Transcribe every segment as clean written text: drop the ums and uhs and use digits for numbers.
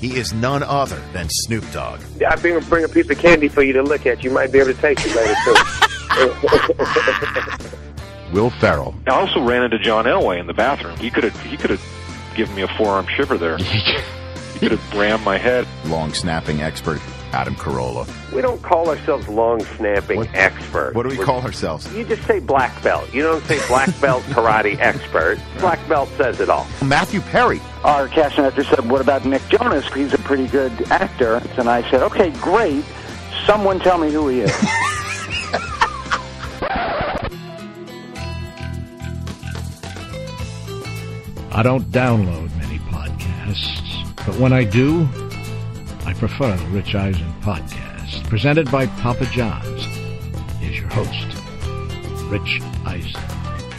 He is none other than Snoop Dogg. I bring a piece of candy for you to look at. You might be able to taste it later, too. Will Ferrell. I also ran into John Elway in the bathroom. He could have given me a forearm shiver there. He could have rammed my head. Long snapping expert Adam Carolla. We don't call ourselves long snapping experts. What do we call ourselves? You just say black belt. You don't say black belt karate expert. Black belt says it all. Matthew Perry. Our casting director said, "What about Nick Jonas? He's a pretty good actor." And I said, "Okay, great. Someone tell me who he is." I don't download many podcasts, but when I do, I prefer the Rich Eisen podcast, presented by Papa John's. Here's your host, Rich Eisen.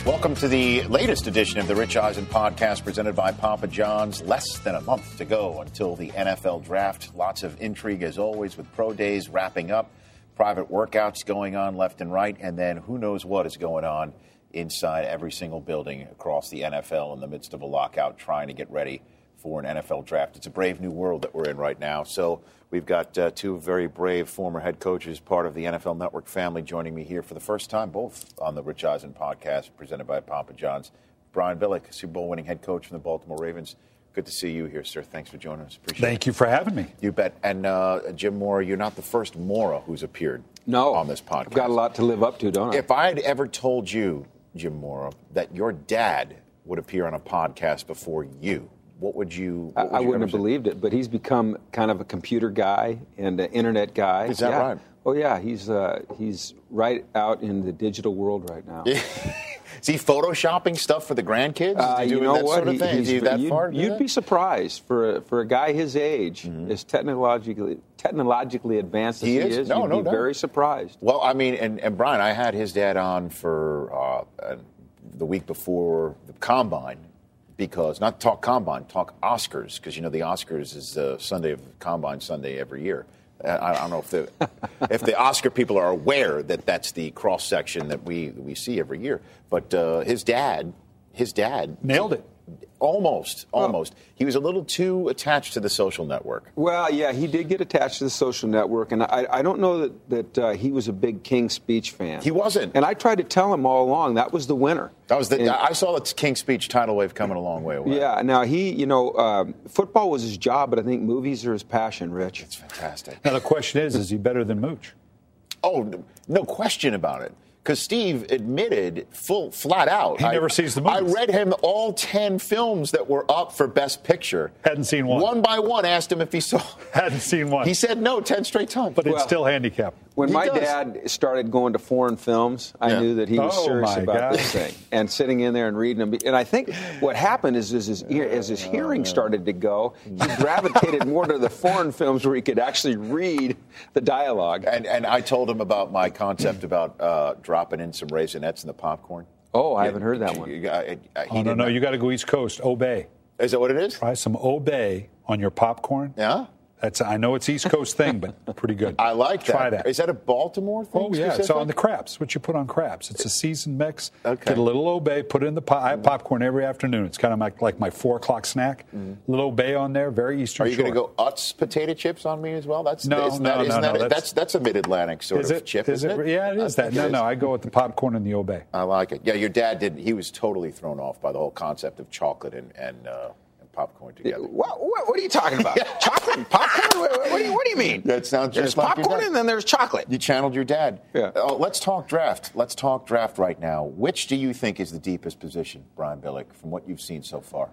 Welcome to the latest edition of the Rich Eisen podcast, presented by Papa John's. Less than a month to go until the NFL draft. Lots of intrigue, as always, with pro days wrapping up, private workouts going on left and right, and then who knows what is going on inside every single building across the NFL in the midst of a lockout, trying to get ready for an NFL draft. It's a brave new world that we're in right now. So we've got two very brave former head coaches, part of the NFL Network family, joining me here for the first time, both on the Rich Eisen podcast presented by Papa John's. Brian Billick, Super Bowl winning head coach from the Baltimore Ravens. Good to see you here, sir. Thanks for joining us. Appreciate it. Thank you for having me. You bet. And Jim Mora, you're not the first Mora who's appeared on this podcast. I've got a lot to live up to, don't I? If I had ever told you, Jim Mora, that your dad would appear on a podcast before you, I wouldn't have believed it, but he's become kind of a computer guy and an internet guy. Is that right? Oh, yeah. He's right out in the digital world right now. Is he photoshopping stuff for the grandkids? Is he doing that sort of thing? Is he that far? You'd be surprised for a guy his age, as technologically advanced as he is. No doubt. Very surprised. Well, I mean, and Brian, I had his dad on for the week before the Combine, because not talk Combine, talk Oscars, because you know the Oscars is Sunday of Combine Sunday every year. I don't know if the Oscar people are aware that that's the cross section that we see every year. But his dad nailed it. Almost. He was a little too attached to The Social Network. Well, yeah, he did get attached to The Social Network, and I don't know that he was a big King's Speech fan. He wasn't. And I tried to tell him all along that was the winner. I saw the King's Speech tidal wave coming a long way away. Yeah, now football was his job, but I think movies are his passion, Rich. That's fantastic. Now the question is he better than Mooch? Oh, no question about it. Because Steve admitted flat out. He never sees the movies. I read him all 10 films that were up for Best Picture. Hadn't seen one. One by one, asked him if he saw. Hadn't seen one. He said no 10 straight times. But it's still handicapped. When my dad started going to foreign films, I knew that he was serious about this thing. And sitting in there and reading them. And I think what happened is as his hearing started to go, he gravitated more to the foreign films where he could actually read the dialogue. And I told him about my concept about dropping in some Raisinets in the popcorn. Oh, I haven't heard that one. No, you got to go East Coast. Obey. Is that what it is? Try some Obey on your popcorn. Yeah? I know it's East Coast thing, but pretty good. I like that. Try that. Is that a Baltimore thing? Oh, yeah. It's on the crabs, what you put on crabs. It's a seasoned mix. Okay. Get a little Obey, put it in the pot. I have popcorn every afternoon. It's kind of like my 4 o'clock snack. Little Obey on there, very Eastern. Are you going to go Utz potato chips on me as well? No. That's a mid-Atlantic sort of chip, isn't it? Yeah, it is that. No, I go with the popcorn and the Obey. I like it. Yeah, your dad didn't. He was totally thrown off by the whole concept of chocolate and popcorn together. What are you talking about? Chocolate and popcorn? What do you mean? That sounds just like popcorn, and then there's chocolate. You channeled your dad. Yeah. Let's talk draft. Let's talk draft right now. Which do you think is the deepest position, Brian Billick, from what you've seen so far?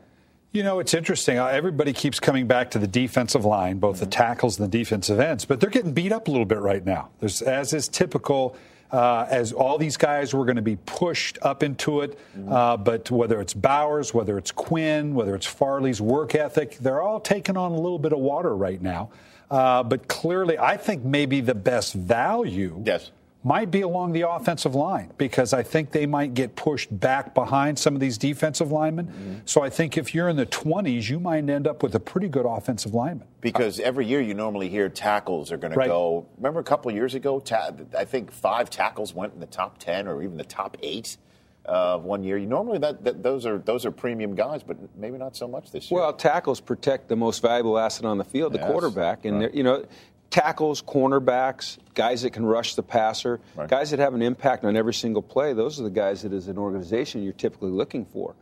You know, it's interesting. Everybody keeps coming back to the defensive line, both the tackles and the defensive ends, but they're getting beat up a little bit right now. There's, as is typical, as all these guys were going to be pushed up into it, but whether it's Bowers, whether it's Quinn, whether it's Farley's work ethic, they're all taking on a little bit of water right now. But clearly, I think maybe the best value might be along the offensive line, because I think they might get pushed back behind some of these defensive linemen. So I think if you're in the 20s, you might end up with a pretty good offensive lineman. Because every year you normally hear tackles are going to go. Remember a couple of years ago, I think 5 tackles went in the top 10 or even the top 8. one year. Normally those are premium guys, but maybe not so much this year. Well, tackles protect the most valuable asset on the field, the quarterback, and right. Tackles, cornerbacks, guys that can rush the passer, right. guys that have an impact on every single play. Those are the guys that, as an organization, you're typically looking for.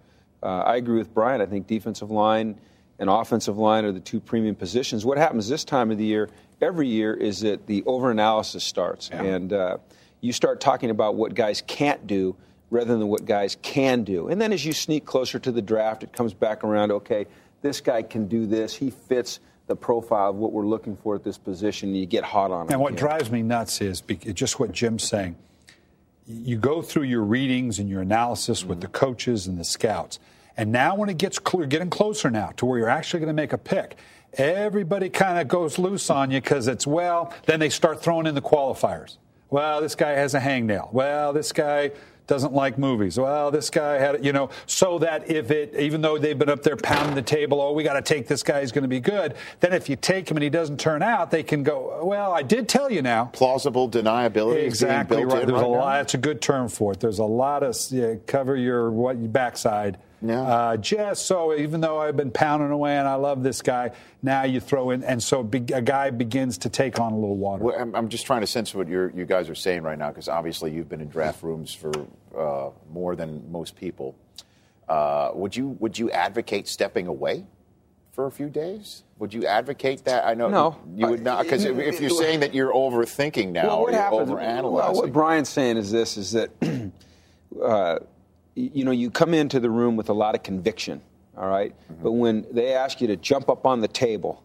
I agree with Brian. I think defensive line and offensive line are the two premium positions. What happens this time of the year, every year, is that the overanalysis starts. Yeah. And you start talking about what guys can't do rather than what guys can do. And then as you sneak closer to the draft, it comes back around, okay, this guy can do this. He fits the profile of what we're looking for at this position. You get hot on it. And what drives me nuts is just what Jim's saying. You go through your readings and your analysis with the coaches and the scouts. And now when it gets clear, getting closer now to where you're actually going to make a pick, everybody kind of goes loose on you because then they start throwing in the qualifiers. Well, this guy has a hangnail. Well, this guy doesn't like movies. Well, this guy had, so that even though they've been up there pounding the table, we got to take this guy, he's going to be good. Then if you take him and he doesn't turn out, they can go, well, I did tell you now. Plausible deniability. Exactly right. There's a lot. That's a good term for it. There's a lot of cover your backside. Yeah. Just so, even though I've been pounding away and I love this guy, now you throw in, and so a guy begins to take on a little water. Well, I'm just trying to sense what you guys are saying right now, because obviously you've been in draft rooms for more than most people. Would you advocate stepping away for a few days? Would you advocate that? I know you would not, because if you're saying that you're overthinking now, or you're overanalyzing. Well, what Brian's saying is this: is that. You come into the room with a lot of conviction, all right? Mm-hmm. But when they ask you to jump up on the table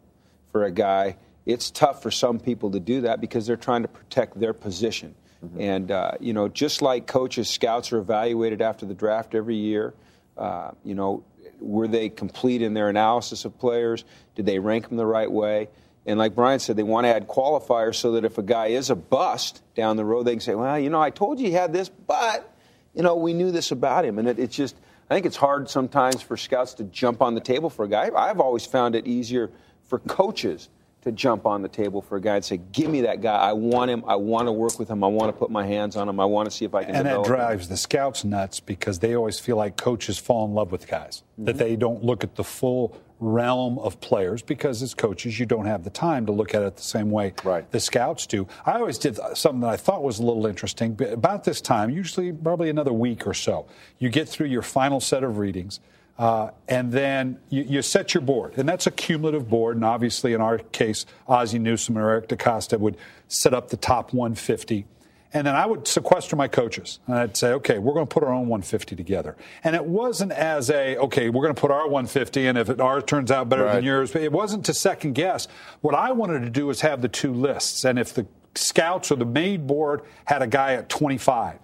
for a guy, it's tough for some people to do that because they're trying to protect their position. Mm-hmm. And, just like coaches, scouts are evaluated after the draft every year. Were they complete in their analysis of players? Did they rank them the right way? And like Brian said, they want to add qualifiers so that if a guy is a bust down the road, they can say, well, I told you he had this, but... we knew this about him, and it's just, I think it's hard sometimes for scouts to jump on the table for a guy. I've always found it easier for coaches to jump on the table for a guy and say, give me that guy. I want him. I want to work with him. I want to put my hands on him. I want to see if I can develop him. And that drives the scouts nuts because they always feel like coaches fall in love with guys, that they don't look at the full realm of players because as coaches you don't have the time to look at it the same way the scouts do. I always did something that I thought was a little interesting, but about this time, usually probably another week or so, you get through your final set of readings and then you set your board, and that's a cumulative board, and obviously in our case Ozzie Newsom or Eric DaCosta would set up the top 150. And then I would sequester my coaches, and I'd say, okay, we're going to put our own 150 together. And it wasn't as we're going to put our 150, and if ours turns out better than yours, it wasn't to second guess. What I wanted to do was have the two lists, and if the scouts or the made board had a guy at 25,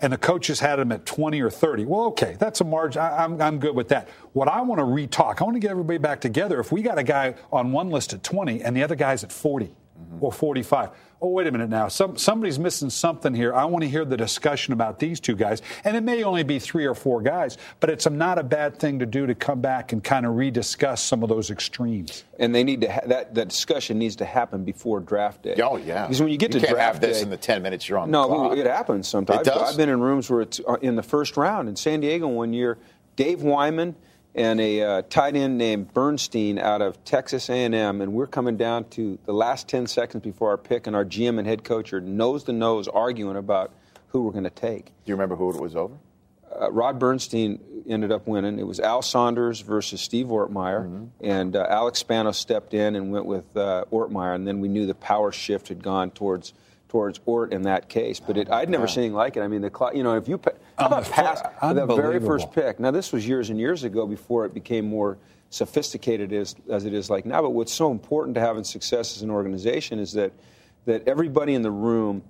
and the coaches had him at 20 or 30. Well, okay, that's a margin. I'm good with that. What I want to retalk, I want to get everybody back together. If we got a guy on one list at 20 and the other guy's at 40 or 45, oh, wait a minute now. Somebody's missing something here. I want to hear the discussion about these two guys. And it may only be three or four guys, but it's not a bad thing to do to come back and kind of rediscuss some of those extremes. And they need to that discussion needs to happen before draft day. Oh, yeah. Because when you get to draft day. You can't have this in the 10 minutes you're on the clock. No, it happens sometimes. It does? I've been in rooms where it's in the first round. In San Diego one year, Dave Wyman and a tight end named Bernstein out of Texas A&M, and we're coming down to the last 10 seconds before our pick, and our GM and head coach are nose-to-nose arguing about who we're going to take. Do you remember who it was over? Rod Bernstein ended up winning. It was Al Saunders versus Steve Ortmeyer, and Alex Spanos stepped in and went with Ortmeyer, and then we knew the power shift had gone towards Ort in that case, but I'd never seen anything like it. I mean, the clock, if you pass the very first pick. Now, this was years and years ago before it became more sophisticated as it is like now, but what's so important to having success as an organization is that everybody in the room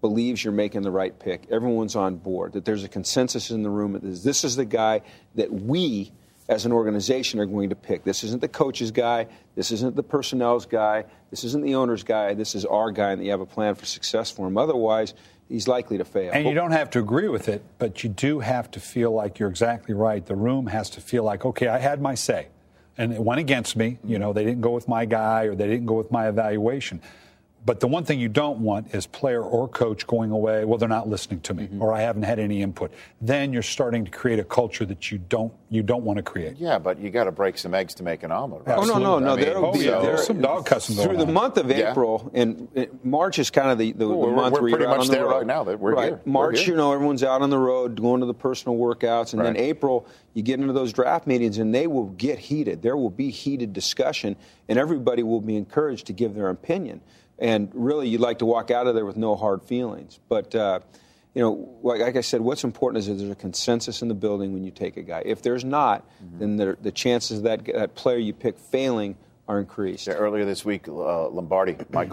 believes you're making the right pick. Everyone's on board, that there's a consensus in the room. This is the guy that we as an organization are going to pick. This isn't the coach's guy. This isn't the personnel's guy. This isn't the owner's guy. This is our guy, and you have a plan for success for him. Otherwise, he's likely to fail. And you don't have to agree with it, but you do have to feel like you're exactly right. The room has to feel like, okay, I had my say, and it went against me. They didn't go with my guy or they didn't go with my evaluation. But the one thing you don't want is player or coach going away, well, they're not listening to me, mm-hmm. or I haven't had any input. Then you're starting to create a culture that you don't want to create. Yeah, but you got to break some eggs to make an omelet. Right? Oh, no. I mean, there's some dog cussing going on. Through the month of April, and March is kind of the month where you're out on the road. We're pretty much there right now. We're here. March, everyone's out on the road going to the personal workouts. And then April, you get into those draft meetings, and they will get heated. There will be heated discussion, and everybody will be encouraged to give their opinion. And really, you'd like to walk out of there with no hard feelings. But, like I said, what's important is that there's a consensus in the building when you take a guy. If there's not, mm-hmm. then the chances of that player you pick failing are increased. Yeah, earlier this week, Michael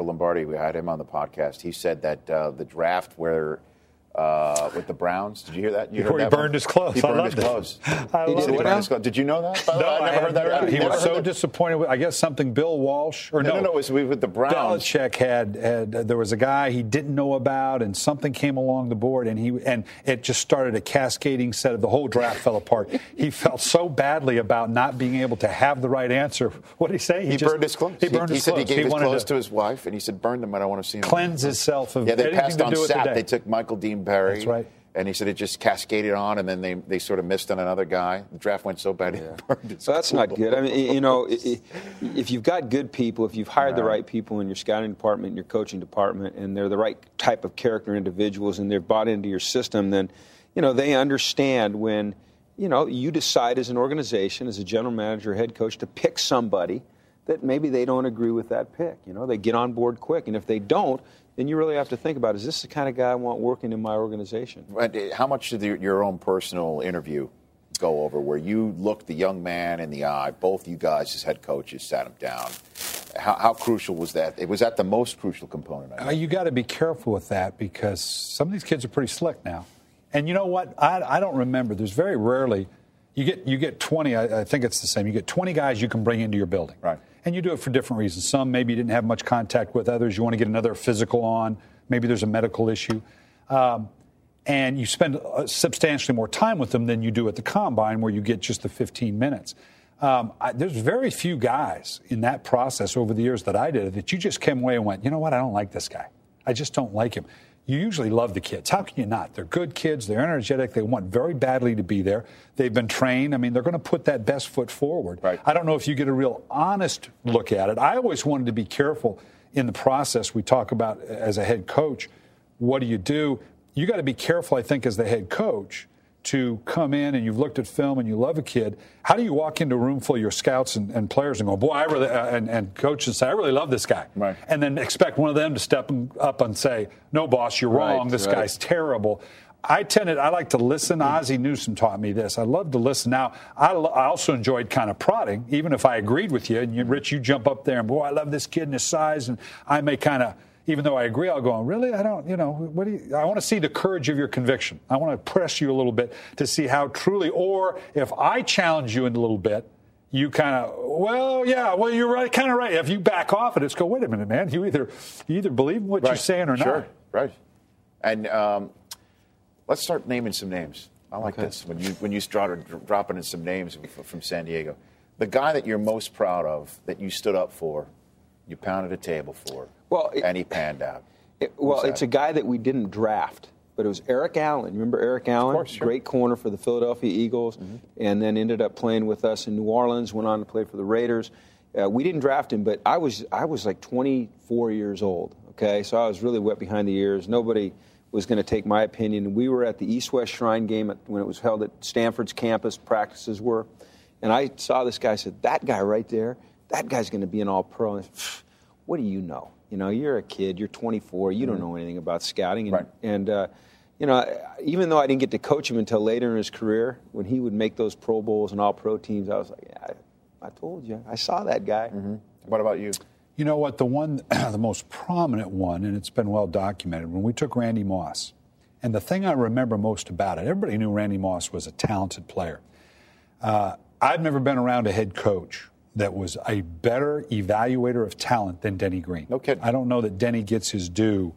Lombardi, we had him on the podcast. He said that the draft with the Browns. Did you hear that? Before he burned his clothes. He burned his clothes. Did you know that? No, I never heard that. He was so disappointed. I guess something Bill Walsh. It was with the Browns. Belichick had there was a guy he didn't know about, and something came along the board, and it just started a cascading set of the whole draft fell apart. He felt so badly about not being able to have the right answer. What did he say? He burned his clothes. He said he gave his clothes to his wife, and he said, "Burn them. I don't want to see them." Cleanse himself of. Yeah, they passed on Sapp. They took Michael Dean Barry. That's right. And he said it just cascaded on, and then they sort of missed on another guy. The draft went so bad. Yeah. So that's not good. I mean, if you've got good people, if you've hired the right people in your scouting department, in your coaching department, and they're the right type of character individuals, and they're bought into your system, then, they understand when, you decide as an organization, as a general manager, head coach, to pick somebody that maybe they don't agree with that pick. They get on board quick, and if they don't, then you really have to think about, is this the kind of guy I want working in my organization? How much did your own personal interview go over where you looked the young man in the eye, both you guys as head coaches sat him down? How crucial was that? It was that the most crucial component. You got to be careful with that because some of these kids are pretty slick now. And you know what? I don't remember. There's very rarely you get 20. I think it's the same. You get 20 guys you can bring into your building. Right. And you do it for different reasons. Some maybe you didn't have much contact with. Others you want to get another physical on. Maybe there's a medical issue. And you spend substantially more time with them than you do at the Combine where you get just the 15 minutes. There's very few guys in that process over the years that I did that you just came away and went, you know what, I don't like this guy. I just don't like him. You usually love the kids. How can you not? They're good kids. They're energetic. They want very badly to be there. They've been trained. I mean, they're going to put that best foot forward. Right. I don't know if you get a real honest look at it. I always wanted to be careful in the process we talk about as a head coach. What do? You got to be careful, I think, as the head coach to come in and you've looked at film and you love a kid. How do you walk into a room full of your scouts and players and go, boy, I really and coach and say, I really love this guy. Right. And then expect one of them to step up and say, no, boss, you're wrong. This guy's terrible. I like to listen. Mm-hmm. Ozzie Newsom taught me this. I love to listen. Now, I also enjoyed kind of prodding, even if I agreed with you. And you, Rich, you jump up there and, boy, I love this kid and his size. And I may kind of, even though I agree, I'll go, really? I don't, I want to see the courage of your conviction. I want to press you a little bit to see how truly, or if I challenge you in a little bit, you kind of, you're right, kind of right. If you back off and just go, wait a minute, man, you either believe what you're saying or not. Sure, right. And let's start naming some names. I like this. When you start dropping in some names from San Diego, the guy that you're most proud of, that you stood up for, you pounded a table for, and he panned out. It's a guy that we didn't draft, but it was Eric Allen. Remember Eric Allen? Of course, sure. Great corner for the Philadelphia Eagles, mm-hmm. and then ended up playing with us in New Orleans, went on to play for the Raiders. We didn't draft him, but I was like 24 years old, okay? So I was really wet behind the ears. Nobody was going to take my opinion. We were at the East-West Shrine game when it was held at Stanford's campus, practices were. And I saw this guy, I said, that guy right there, that guy's going to be an all-pro. And what do you know? You're a kid. You're 24. You don't know anything about scouting. And, even though I didn't get to coach him until later in his career, when he would make those Pro Bowls and all-pro teams, I was like, yeah, I told you. I saw that guy. Mm-hmm. What about you? You know what? The most prominent one, and it's been well documented, when we took Randy Moss, and the thing I remember most about it, everybody knew Randy Moss was a talented player. I've never been around a head coach that was a better evaluator of talent than Denny Green. No kidding. I don't know that Denny gets his due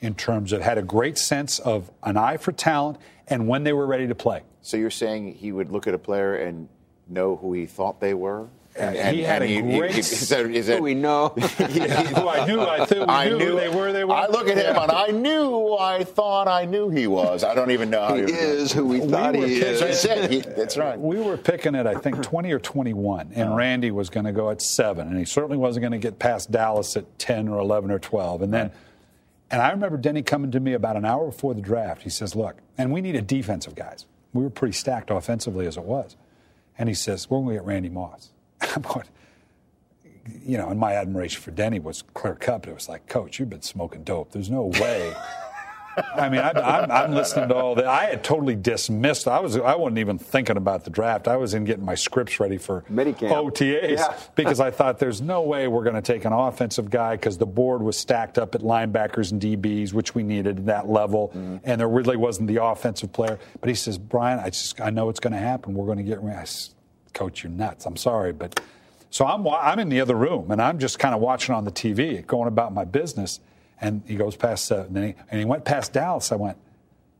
in terms of had a great sense of an eye for talent and when they were ready to play. So you're saying he would look at a player and know who he thought they were And he had a great. We know. Who I knew. I thought we knew they were. I look at him and I knew. I thought I knew he was. I don't even know how he is who we thought he is. That's right. That's right. We were picking at I think 20 or 21, and Randy was going to go at 7, and he certainly wasn't going to get past Dallas at 10 or 11 or 12, and then. And I remember Denny coming to me about an hour before the draft. He says, look, and we needed defensive guys. We were pretty stacked offensively as it was. And he says, we're going to get Randy Moss. I'm going, you know, and my admiration for Denny was clear cut, but it was like, Coach, you've been smoking dope. There's no way. I mean, I'm listening to all that. I had totally dismissed. I wasn't even thinking about the draft. I was in getting my scripts ready for Mid-camp. OTAs because I thought there's no way we're going to take an offensive guy because the board was stacked up at linebackers and DBs, which we needed at that level, and there really wasn't the offensive player. But he says, Brian, I know it's going to happen. We're going to get. I said, Coach, you're nuts. I'm sorry, but so I'm in the other room and I'm just kind of watching on the TV, going about my business. And he goes past 7, and he went past Dallas. I went,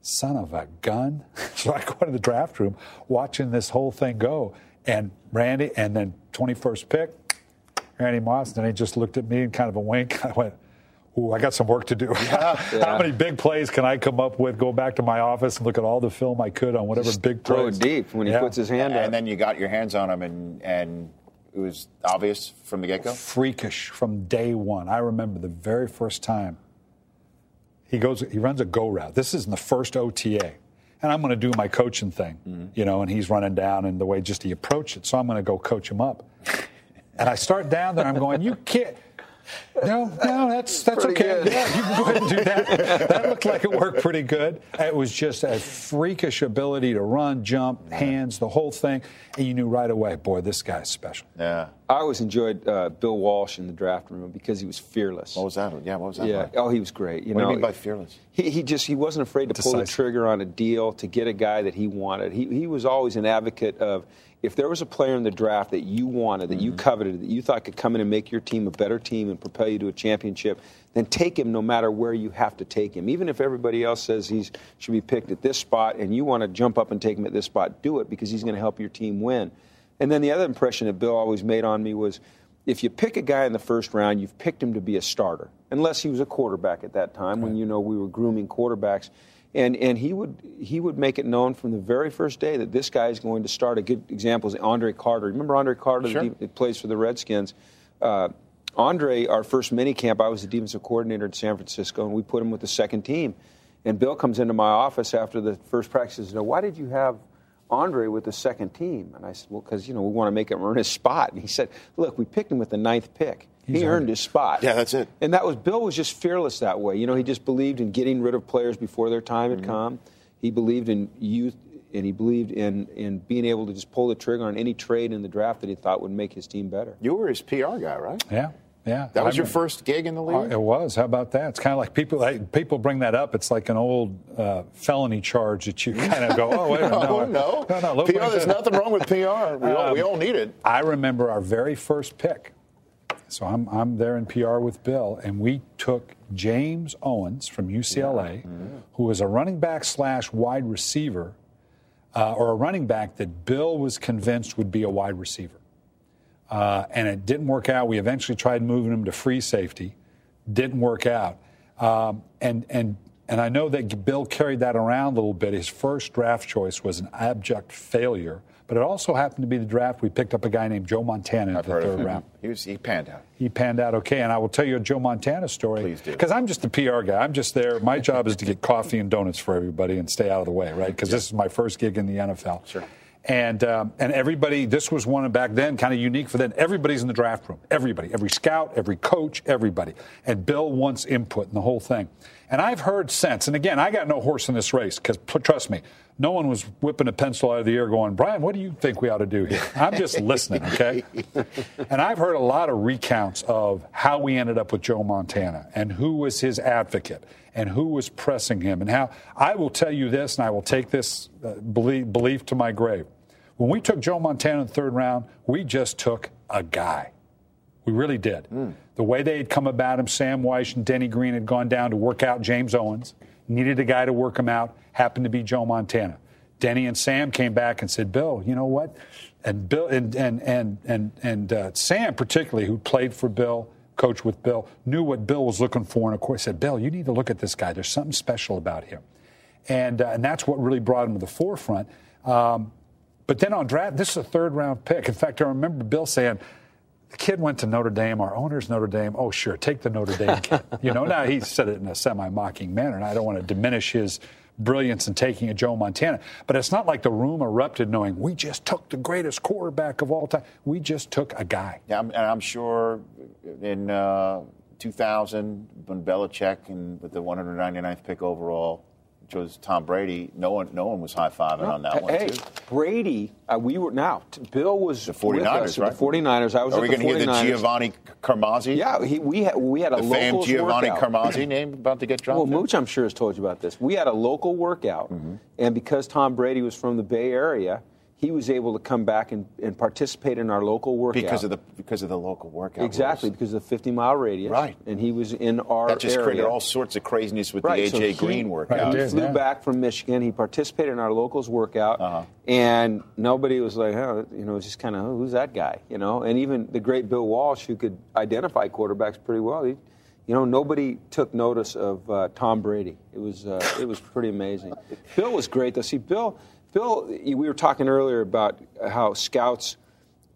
son of a gun. So I go to the draft room, watching this whole thing go. And Randy, and then 21st pick, Randy Moss. And he just looked at me in kind of a wink. I went, ooh, I got some work to do. How many big plays can I come up with? Go back to my office and look at all the film I could on whatever just big plays. Throw deep when he puts his hand out. And then you got your hands on him and it was obvious from the get-go? Freakish from day one. I remember the very first time he runs a go route. This is in the first OTA. And I'm going to do my coaching thing, you know, and he's running down and the way just he approached it. So I'm going to go coach him up. And I start down there. I'm going, you can't. No, that's okay. Good. Yeah, you can go ahead and do that. That looked like it worked pretty good. It was just a freakish ability to run, jump, hands, the whole thing. And you knew right away, boy, this guy's special. Yeah. I always enjoyed Bill Walsh in the draft room because he was fearless. What was that? Yeah, what was that? Yeah. Like? Oh, he was great. You know, do you mean by fearless? He wasn't afraid to pull the trigger on a deal to get a guy that he wanted. He was always an advocate of, if there was a player in the draft that you wanted, that you coveted, that you thought could come in and make your team a better team and propel you to a championship, then take him no matter where you have to take him. Even if everybody else says he should be picked at this spot and you want to jump up and take him at this spot, do it because he's going to help your team win. And then the other impression that Bill always made on me was, if you pick a guy in the first round, you've picked him to be a starter, unless he was a quarterback at that time when, you know, we were grooming quarterbacks. And he would make it known from the very first day that this guy is going to start. A good example is Andre Carter. Remember Andre Carter? Sure. That plays for the Redskins. Andre, our first minicamp, I was the defensive coordinator in San Francisco, and we put him with the second team. And Bill comes into my office after the first practice and says, now, why did you have Andre with the second team? And I said, well, because, you know, we want to make him earn his spot. And he said, look, we picked him with the 9th pick. He earned his spot. Yeah, that's it. And that was, Bill was just fearless that way. You know, he just believed in getting rid of players before their time had come. He believed in youth, and he believed in being able to just pull the trigger on any trade in the draft that he thought would make his team better. You were his PR guy, right? Yeah. That was your first gig in the league? It was. How about that? It's kind of like people bring that up. It's like an old felony charge that you kind of go, oh, wait a minute. No. PR, there's nothing wrong with PR. We all need it. I remember our very first pick. So I'm there in PR with Bill, and we took James Owens from UCLA, who was a running back / wide receiver, or a running back that Bill was convinced would be a wide receiver. And it didn't work out. We eventually tried moving him to free safety. Didn't work out. And I know that Bill carried that around a little bit. His first draft choice was an abject failure. But it also happened to be the draft we picked up a guy named Joe Montana in the third round. He panned out. He panned out okay. And I will tell you a Joe Montana story. Please do. Because I'm just the PR guy. I'm just there. My job is to get coffee and donuts for everybody and stay out of the way, right? Because this is my first gig in the NFL. Sure. And everybody, this was one back then kind of unique for then. Everybody's in the draft room. Everybody. Every scout, every coach, everybody. And Bill wants input in the whole thing. And I've heard since, and again, I got no horse in this race because, trust me, no one was whipping a pencil out of the air going, Brian, what do you think we ought to do here? I'm just listening, okay? And I've heard a lot of recounts of how we ended up with Joe Montana and who was his advocate and who was pressing him and how. I will tell you this, and I will take this belief to my grave. When we took Joe Montana in the third round, we just took a guy. We really did. The way they had come about him, Sam Weish and Denny Green had gone down to work out James Owens, needed a guy to work him out, happened to be Joe Montana. Denny and Sam came back and said, Bill, you know what? And Bill and Sam particularly, who played for Bill, coached with Bill, knew what Bill was looking for, and of course said, "Bill, you need to look at this guy. There's something special about him," and that's what really brought him to the forefront. But then on draft, this is a third-round pick. In fact, I remember Bill saying, "The kid went to Notre Dame. Our owner's Notre Dame. Oh, sure, take the Notre Dame kid." You know, now he said it in a semi-mocking manner, and I don't want to diminish his brilliance in taking a Joe Montana. But it's not like the room erupted knowing we just took the greatest quarterback of all time. We just took a guy. Yeah, and I'm sure in 2000, when Belichick and with the 199th pick overall, which was Tom Brady, no one was high-fiving on that one, too. Brady, we were now. Bill was the 49ers, with us, right? The 49ers. I was. Are we going to hear the Giovanni Carmazzi? Yeah, we had a local workout. The famed Giovanni Carmazzi name about to get dropped. Well, Mooch, I'm sure, has told you about this. We had a local workout, mm-hmm. and because Tom Brady was from the Bay Area, he was able to come back and participate in our local workout because of the local workout. Exactly, rules. Because of the 50-mile radius. Right, and he was in our area. That just created all sorts of craziness with the AJ Green workout. He flew back from Michigan. He participated in our locals workout, uh-huh. and nobody was like, "Oh, you know, just kind of who's that guy?" You know, and even the great Bill Walsh, who could identify quarterbacks pretty well, he, you know, nobody took notice of Tom Brady. It was pretty amazing. Bill was great though. See, Bill, we were talking earlier about how scouts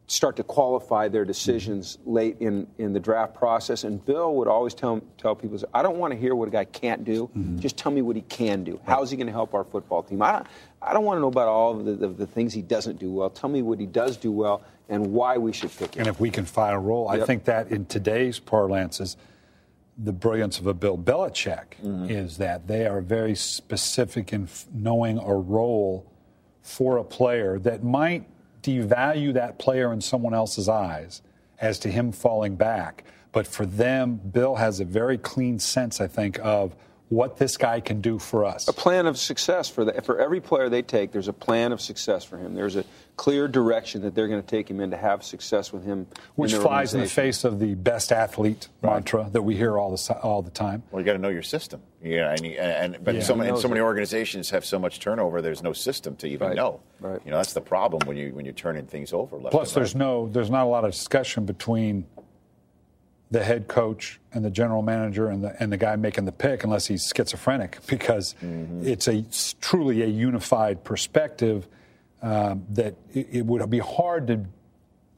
start to qualify their decisions late in the draft process, and Bill would always tell people, "I don't want to hear what a guy can't do. Mm-hmm. Just tell me what he can do. How is he going to help our football team? I don't want to know about all the things he doesn't do well. Tell me what he does do well and why we should pick him. And if we can find a role." Yep. I think that in today's parlance is the brilliance of a Bill Belichick, mm-hmm. is that they are very specific in knowing a role for a player that might devalue that player in someone else's eyes as to him falling back. But for them, Bill has a very clean sense, I think, of what this guy can do for us. A plan of success for every player they take. There's a plan of success for him. There's a clear direction that they're going to take him in to have success with him. Which flies in the face of the best athlete mantra that we hear all the time. Well, you got to know your system. Yeah, so many organizations have so much turnover. There's no system to even know. Right. You know, that's the problem when you're turning things over. Plus, there's not a lot of discussion between the head coach and the general manager and the guy making the pick, unless he's schizophrenic, because mm-hmm. it's truly a unified perspective that it would be hard to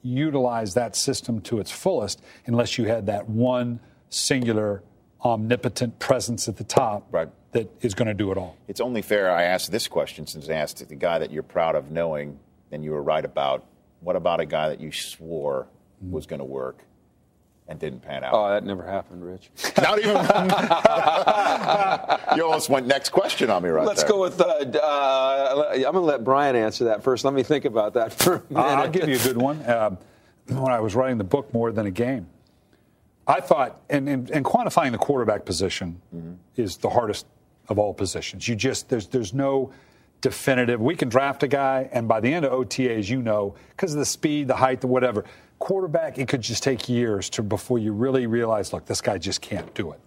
utilize that system to its fullest unless you had that one singular omnipotent presence at the top that is going to do it all. It's only fair I asked this question, since I asked the guy that you're proud of knowing and you were right about. What about a guy that you swore mm-hmm. was going to work and didn't pan out? Oh, that never happened, Rich. Not even one. You almost went next question on me right Let's go with, I'm going to let Brian answer that first. Let me think about that for a minute. I'll give you a good one. When I was writing the book, More Than a Game, I thought, and quantifying the quarterback position mm-hmm. is the hardest of all positions. You just, there's no definitive, we can draft a guy, and by the end of OTAs, you know, because of the speed, the height, the whatever. Quarterback, it could just take years before you really realize, look, this guy just can't do it.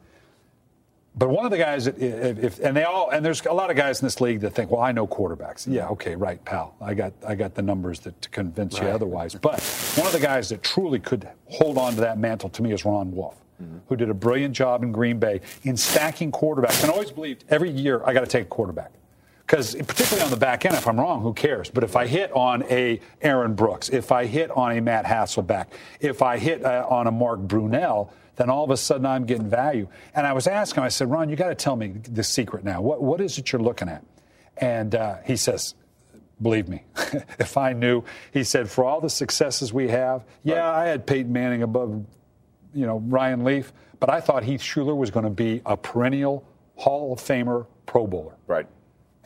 But one of the guys, and there's a lot of guys in this league that think, well, I know quarterbacks. Yeah, okay, right, pal. I got the numbers to convince you otherwise. But one of the guys that truly could hold on to that mantle to me is Ron Wolf, mm-hmm. who did a brilliant job in Green Bay in stacking quarterbacks. And I always believed every year I got to take a quarterback. Because particularly on the back end, if I'm wrong, who cares? But if I hit on a Aaron Brooks, if I hit on a Matt Hasselbeck, if I hit on a Mark Brunell, then all of a sudden I'm getting value. And I was asking him, I said, "Ron, you got to tell me the secret now. What is it you're looking at?" And he says, "Believe me, if I knew," he said, "for all the successes we have, I had Peyton Manning above, you know, Ryan Leaf, but I thought Heath Schuler was going to be a perennial Hall of Famer Pro Bowler." Right.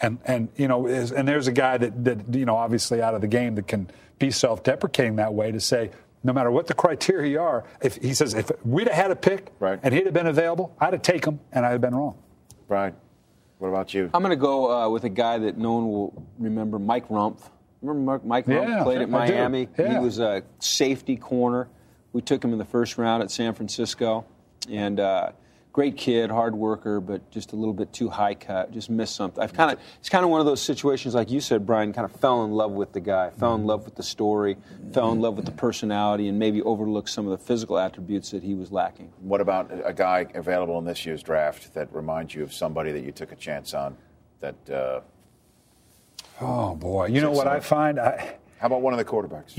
And you know, and there's a guy that you know, obviously out of the game, that can be self-deprecating that way, to say, no matter what the criteria are, if he says, if we'd have had a pick and he'd have been available, I'd have taken him, and I'd have been wrong. Brian, what about you? I'm going to go with a guy that no one will remember, Mike Rumph. Remember Mike Rumph played at Miami? Yeah. He was a safety corner. We took him in the first round at San Francisco, and great kid, hard worker, but just a little bit too high cut, just missed something. It's kind of one of those situations, like you said, Brian, kind of fell in love with the guy, fell in love with the story, fell in love with the personality, and maybe overlooked some of the physical attributes that he was lacking. What about a guy available in this year's draft that reminds you of somebody that you took a chance on that... You know what I find? How about one of the quarterbacks?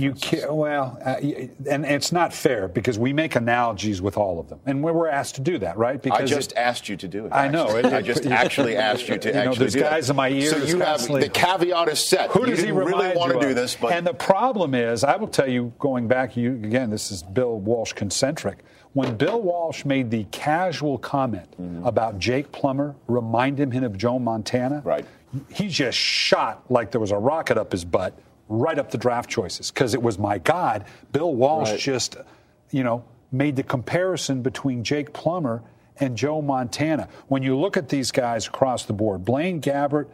And it's not fair because we make analogies with all of them, and we're asked to do that, right? Because I just asked you to do it. I know. I just actually asked you to. There's guys in my ears. So you have the caveat is set. Who does he really want to do this? But and the problem is, I will tell you, going back, this is Bill Walsh concentric. When Bill Walsh made the casual comment about Jake Plummer, reminding him of Joe Montana, right? He just shot like there was a rocket up his butt, right up the draft choices, because it was, my God, Bill Walsh just, made the comparison between Jake Plummer and Joe Montana. When you look at these guys across the board, Blaine Gabbert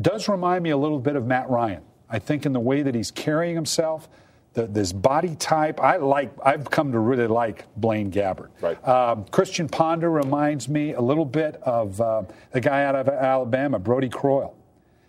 does remind me a little bit of Matt Ryan. I think in the way that he's carrying himself, this body type, I've come to really like Blaine Gabbert. Right. Christian Ponder reminds me a little bit of the guy out of Alabama, Brody Croyle.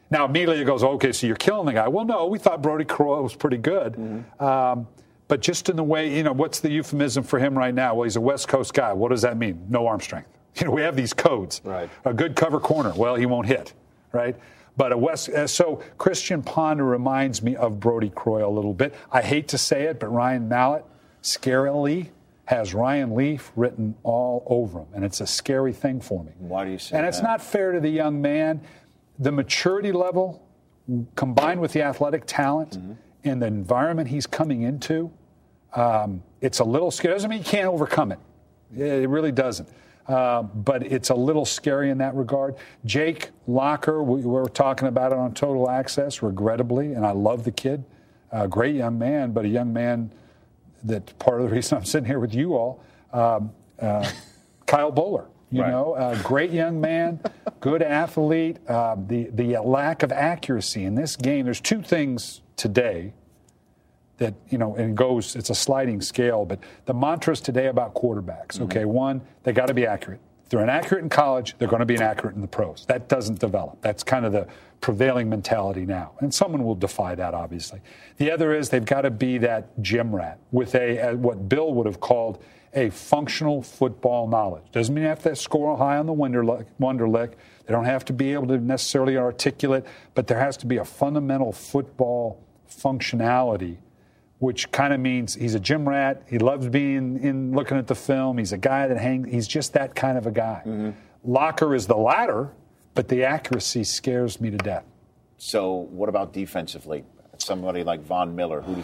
Now, immediately it goes, okay, so you're killing the guy. Well, no, we thought Brody Croyle was pretty good. Mm-hmm. But just in the way, what's the euphemism for him right now? Well, he's a West Coast guy. What does that mean? No arm strength. We have these codes. Right. A good cover corner. Well, he won't hit, right? But so Christian Ponder reminds me of Brody Croyle a little bit. I hate to say it, but Ryan Mallett scarily has Ryan Leaf written all over him, and it's a scary thing for me. Why do you say that? And it's not fair to the young man. The maturity level combined with the athletic talent and the environment he's coming into, it's a little scary. It doesn't mean you can't overcome it. It really doesn't. But it's a little scary in that regard. Jake Locker, we were talking about it on Total Access, regrettably, and I love the kid. Great young man, but a young man that part of the reason I'm sitting here with you all, Kyle Bowler. Great young man, good athlete. The lack of accuracy in this game. There's two things today that, and it goes, it's a sliding scale, but the mantras today about quarterbacks, one, they got to be accurate. If they're inaccurate in college, they're going to be inaccurate in the pros. That doesn't develop. That's kind of the prevailing mentality now. And someone will defy that, obviously. The other is they've got to be that gym rat with what Bill would have called a functional football knowledge. Doesn't mean they have to score high on the Wonderlic. They don't have to be able to necessarily articulate, but there has to be a fundamental football functionality, which kind of means he's a gym rat. He loves being in looking at the film. He's a guy that hangs. He's just that kind of a guy. Mm-hmm. Locker is the latter, but the accuracy scares me to death. So what about defensively? Somebody like Von Miller, who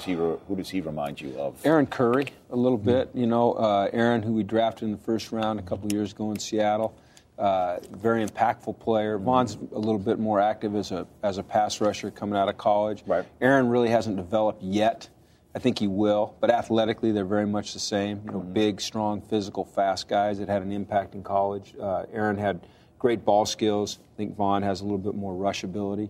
does he remind you of? Aaron Curry, a little bit. Aaron, who we drafted in the first round a couple of years ago in Seattle. Very impactful player. Von's a little bit more active as a pass rusher coming out of college. Right. Aaron really hasn't developed yet. I think he will, but athletically they're very much the same. Big, strong, physical, fast guys that had an impact in college. Aaron had great ball skills. I think Vaughn has a little bit more rush ability.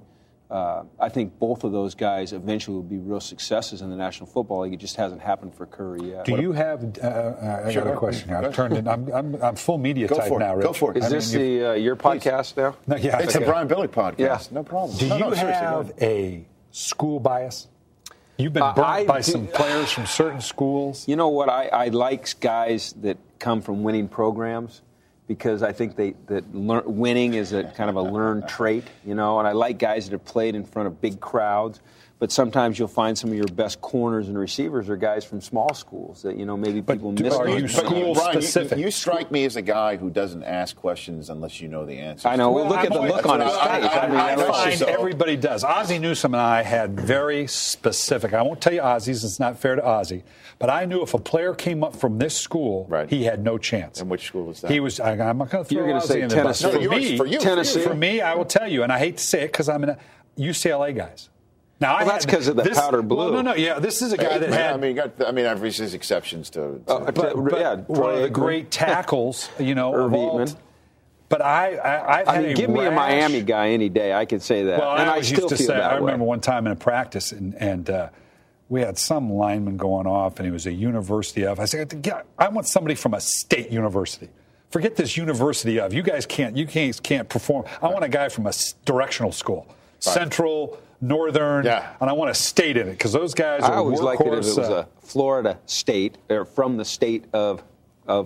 I think both of those guys eventually will be real successes in the National Football League. It just hasn't happened for Curry yet. Do you have? Got a question. I've turned in. I'm full media type now. Rich. Go for it. Is this your podcast now? No, yeah, it's okay. A Brian Billick podcast. Yeah. No problem. Do you have a school bias? You've been burnt by some players from certain schools. You know what? I like guys that come from winning programs because I think winning is a kind of a learned trait, and I like guys that have played in front of big crowds. But sometimes you'll find some of your best corners and receivers are guys from small schools that, maybe people miss. Are you school-specific? You strike me as a guy who doesn't ask questions unless you know the answer. I know. Well, look at the look on his face. I find everybody does. Ozzie Newsom and I had very specific. I won't tell you Ozzie's. It's not fair to Ozzie. But I knew if a player came up from this school, he had no chance. And which school was that? He was. I'm not going to throw Ozzie in the bus. You're going to say Tennessee. For me, Tennessee. For me, I will tell you, and I hate to say it because I'm a UCLA guys. Now that's because of the powder blue. Well, no. Yeah, this is a guy that had. Obviously, there's exceptions one of the great tackles. Irv Eatman. But give me a Miami guy any day. I could say that. Well, and I still used to feel say. That I remember one time in a practice, and we had some lineman going off, and he was a university of. I said, I want somebody from a state university. Forget this university of you guys can't. You can't perform. I want a guy from a directional school, Central, Northern, and I want a state in it because those guys are workhorse. I always liked it if it was a Florida state. They're from the state of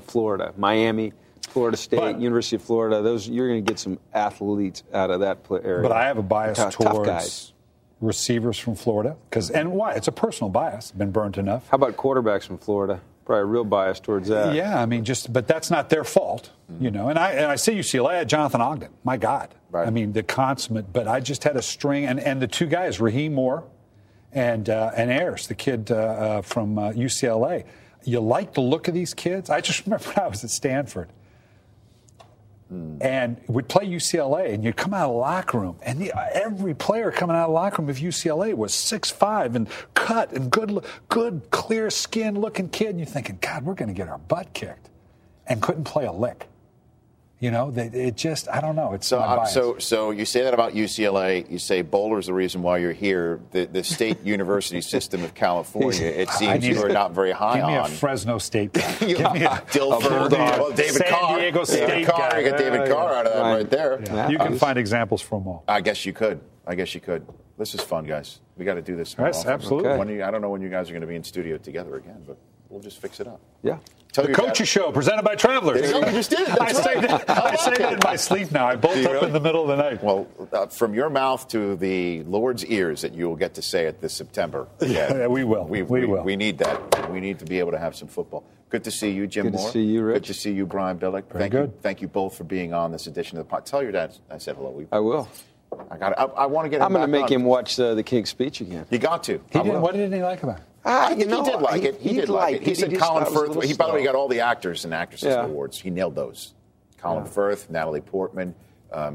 Florida, Miami. Florida State, University of Florida, those you're going to get some athletes out of that area. But I have a bias towards receivers from Florida. And why? It's a personal bias. Been burnt enough. How about quarterbacks from Florida? Probably a real bias towards that. Yeah, I mean, but that's not their fault, you know. And I say UCLA, Jonathan Ogden, my God. Right. I mean, the consummate. But I just had a string. And the two guys, Raheem Moore and Ayers, the kid from UCLA. You like the look of these kids? I just remember when I was at Stanford. And we'd play UCLA, and you'd come out of the locker room, and every player coming out of the locker room of UCLA was 6'5", and cut, and good clear skin looking kid. And you're thinking, God, we're going to get our butt kicked, and couldn't play a lick. You know, it just, I don't know. It's so my bias. So you say that about UCLA. You say Boulder's the reason why you're here. The state university system of California. It seems you are not very high on. Give me a Fresno State guy. Give me a Dilford. Well, David San Carr. San Diego State guy. You got David Carr out of that right there. Yeah. You can find examples from them all. I guess you could. This is fun, guys. We got to do this. Yes, absolutely. Okay. I don't know when you guys are going to be in studio together again, but we'll just fix it up. Yeah. The Coaches Show, presented by Travelers. You just did it. I say that in my sleep now. I bolt up in the middle of the night. Well, from your mouth to the Lord's ears that you will get to say it this September. Yeah, we will. We will. We need that. We need to be able to have some football. Good to see you, Jim Moore. Good to see you, Rich. Good to see you, Brian Billick. Thank you both for being on this edition of the pod. Tell your dad I said hello. I will. I want to get him back on. I'm going to make him watch the King's Speech again. You got to. What did he like about it? He did like it. He did like it. He said Colin Firth. By the way, he got all the actors and actresses awards. He nailed those. Colin Firth, Natalie Portman,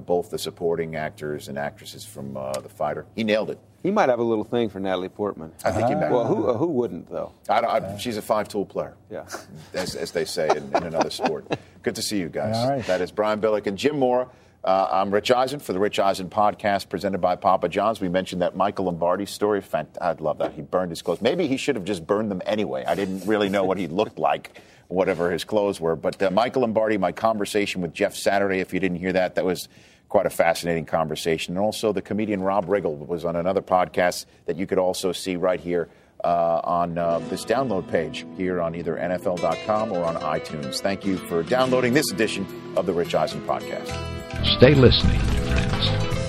both the supporting actors and actresses from The Fighter. He nailed it. He might have a little thing for Natalie Portman. I think he might. Well, who wouldn't, though? She's a five-tool player, as they say in another sport. Good to see you guys. All right. That is Brian Billick and Jim Mora. I'm Rich Eisen for the Rich Eisen podcast presented by Papa John's. We mentioned that Michael Lombardi story. I'd love that. He burned his clothes. Maybe he should have just burned them anyway. I didn't really know what he looked like, whatever his clothes were. But Michael Lombardi, my conversation with Jeff Saturday, if you didn't hear that, that was quite a fascinating conversation. And also the comedian Rob Riggle was on another podcast that you could also see right here on this download page here on either NFL.com or on iTunes. Thank you for downloading this edition of the Rich Eisen podcast. Stay listening, friends.